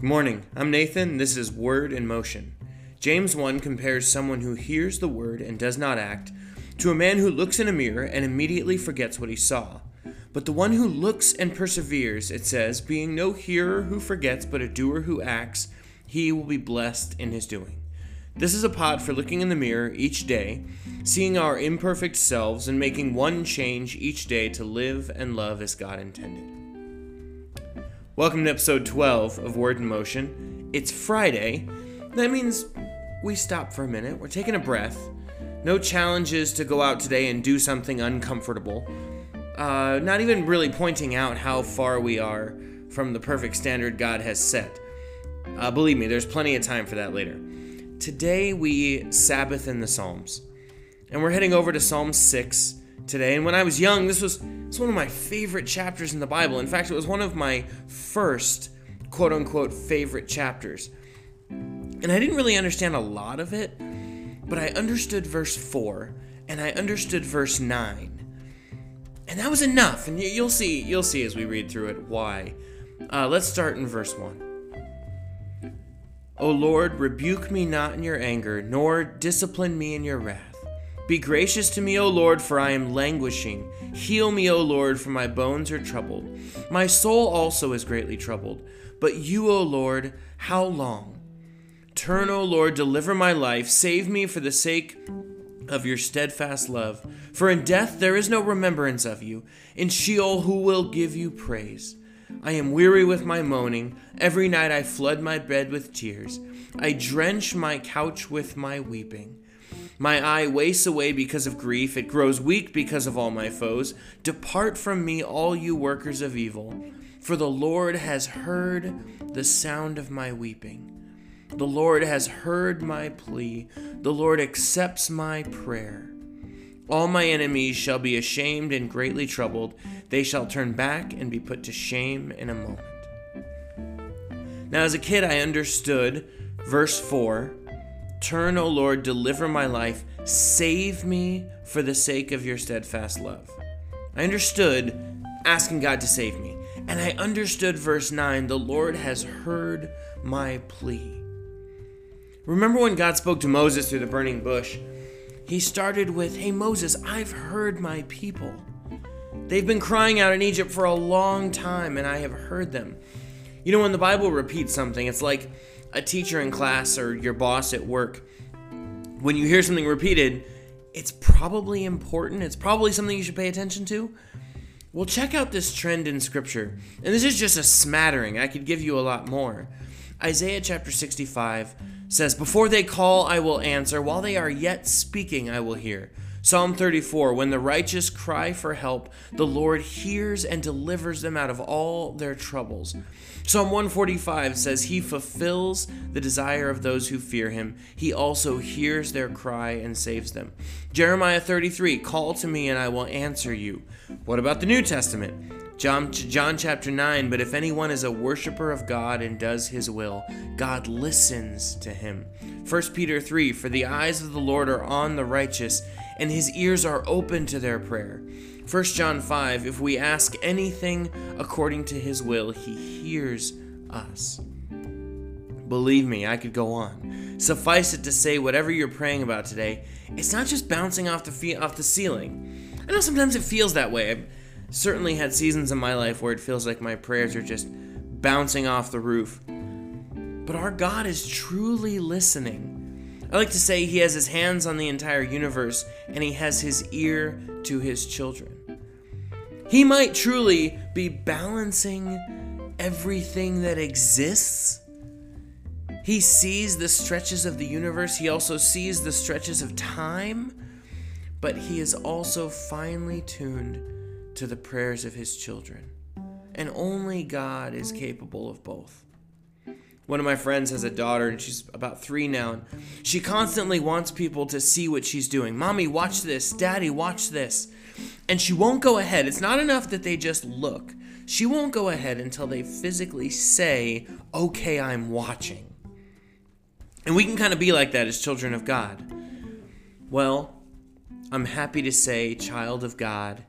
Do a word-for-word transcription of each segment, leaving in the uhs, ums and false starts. Good morning, I'm Nathan, this is Word in Motion. James one compares someone who hears the word and does not act to a man who looks in a mirror and immediately forgets what he saw. But the one who looks and perseveres, it says, being no hearer who forgets but a doer who acts, he will be blessed in his doing. This is a pod for looking in the mirror each day, seeing our imperfect selves and making one change each day to live and love as God intended. Welcome to episode twelve of Word in Motion. It's Friday. That means we stop for a minute. We're taking a breath. No challenges to go out today and do something uncomfortable. Uh, not even really pointing out how far we are from the perfect standard God has set. Uh, believe me, there's plenty of time for that later. Today we Sabbath in the Psalms. And we're heading over to Psalm six today. And when I was young, this was... It's one of my favorite chapters in the Bible. In fact, it was one of my first, quote-unquote, favorite chapters. And I didn't really understand a lot of it, but I understood verse four, and I understood verse nine. And that was enough, and you'll see, you'll see as we read through it why. Uh, let's start in verse one. O Lord, rebuke me not in your anger, nor discipline me in your wrath. Be gracious to me, O Lord, for I am languishing. Heal me, O Lord, for my bones are troubled. My soul also is greatly troubled. But you, O Lord, how long? Turn, O Lord, deliver my life. Save me for the sake of your steadfast love. For in death there is no remembrance of you. In Sheol, who will give you praise? I am weary with my moaning. Every night I flood my bed with tears. I drench my couch with my weeping. My eye wastes away because of grief. It grows weak because of all my foes. Depart from me, all you workers of evil. For the Lord has heard the sound of my weeping. The Lord has heard my plea. The Lord accepts my prayer. All my enemies shall be ashamed and greatly troubled. They shall turn back and be put to shame in a moment. Now, as a kid, I understood verse four. Turn, O Lord, deliver my life, save me for the sake of your steadfast love. I understood asking God to save me, and I understood verse nine, the Lord has heard my plea. Remember when God spoke to Moses through the burning bush? He started with, hey Moses, I've heard my people. They've been crying out in Egypt for a long time, and I have heard them. You know, when the Bible repeats something, it's like a teacher in class or your boss at work. When you hear something repeated, it's probably important. It's probably something you should pay attention to. Well, check out this trend in Scripture. And this is just a smattering. I could give you a lot more. Isaiah chapter sixty-five says, before they call, I will answer. While they are yet speaking, I will hear. Psalm thirty-four, when the righteous cry for help, the Lord hears and delivers them out of all their troubles. Psalm one forty-five says, he fulfills the desire of those who fear him. He also hears their cry and saves them. Jeremiah thirty-three, call to me and I will answer you. What about the New Testament? John, John chapter nine, but if anyone is a worshiper of God and does his will, God listens to him. First Peter three, for the eyes of the Lord are on the righteous, and his ears are open to their prayer. First John five, if we ask anything according to his will, he hears us. Believe me, I could go on. Suffice it to say, whatever you're praying about today, it's not just bouncing off the fe- off the ceiling. I know sometimes it feels that way. I've certainly had seasons in my life where it feels like my prayers are just bouncing off the roof. But our God is truly listening. I like to say he has his hands on the entire universe, and he has his ear to his children. He might truly be balancing everything that exists. He sees the stretches of the universe. He also sees the stretches of time, but he is also finely tuned to the prayers of his children. And only God is capable of both. One of my friends has a daughter, and she's about three now, and she constantly wants people to see what she's doing. Mommy, watch this. Daddy, watch this. And she won't go ahead. It's not enough that they just look. She won't go ahead until they physically say, okay, I'm watching. And we can kind of be like that as children of God. Well, I'm happy to say, child of God,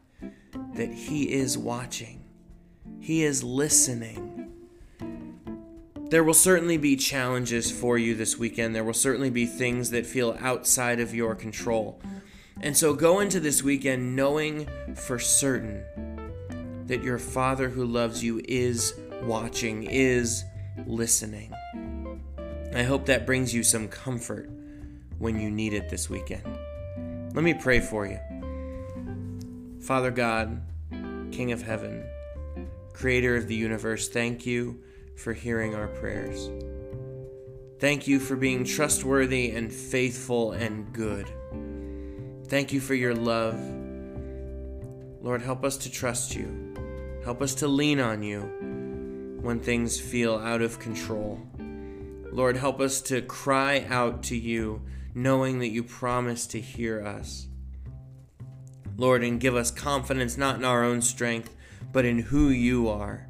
that he is watching. He is listening. There will certainly be challenges for you this weekend. There will certainly be things that feel outside of your control. And so go into this weekend knowing for certain that your Father who loves you is watching, is listening. I hope that brings you some comfort when you need it this weekend. Let me pray for you. Father God, King of heaven, Creator of the universe, thank you for hearing our prayers. Thank you for being trustworthy and faithful and good. Thank you for your love. Lord, help us to trust you. Help us to lean on you when things feel out of control. Lord, help us to cry out to you, knowing that you promise to hear us. Lord, and give us confidence not in our own strength, but in who you are.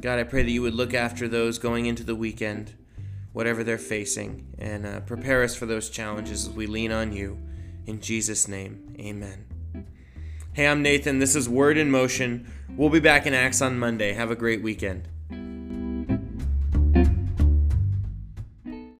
God, I pray that you would look after those going into the weekend, whatever they're facing, and uh, prepare us for those challenges as we lean on you. In Jesus' name, amen. Hey, I'm Nathan. This is Word in Motion. We'll be back in Acts on Monday. Have a great weekend.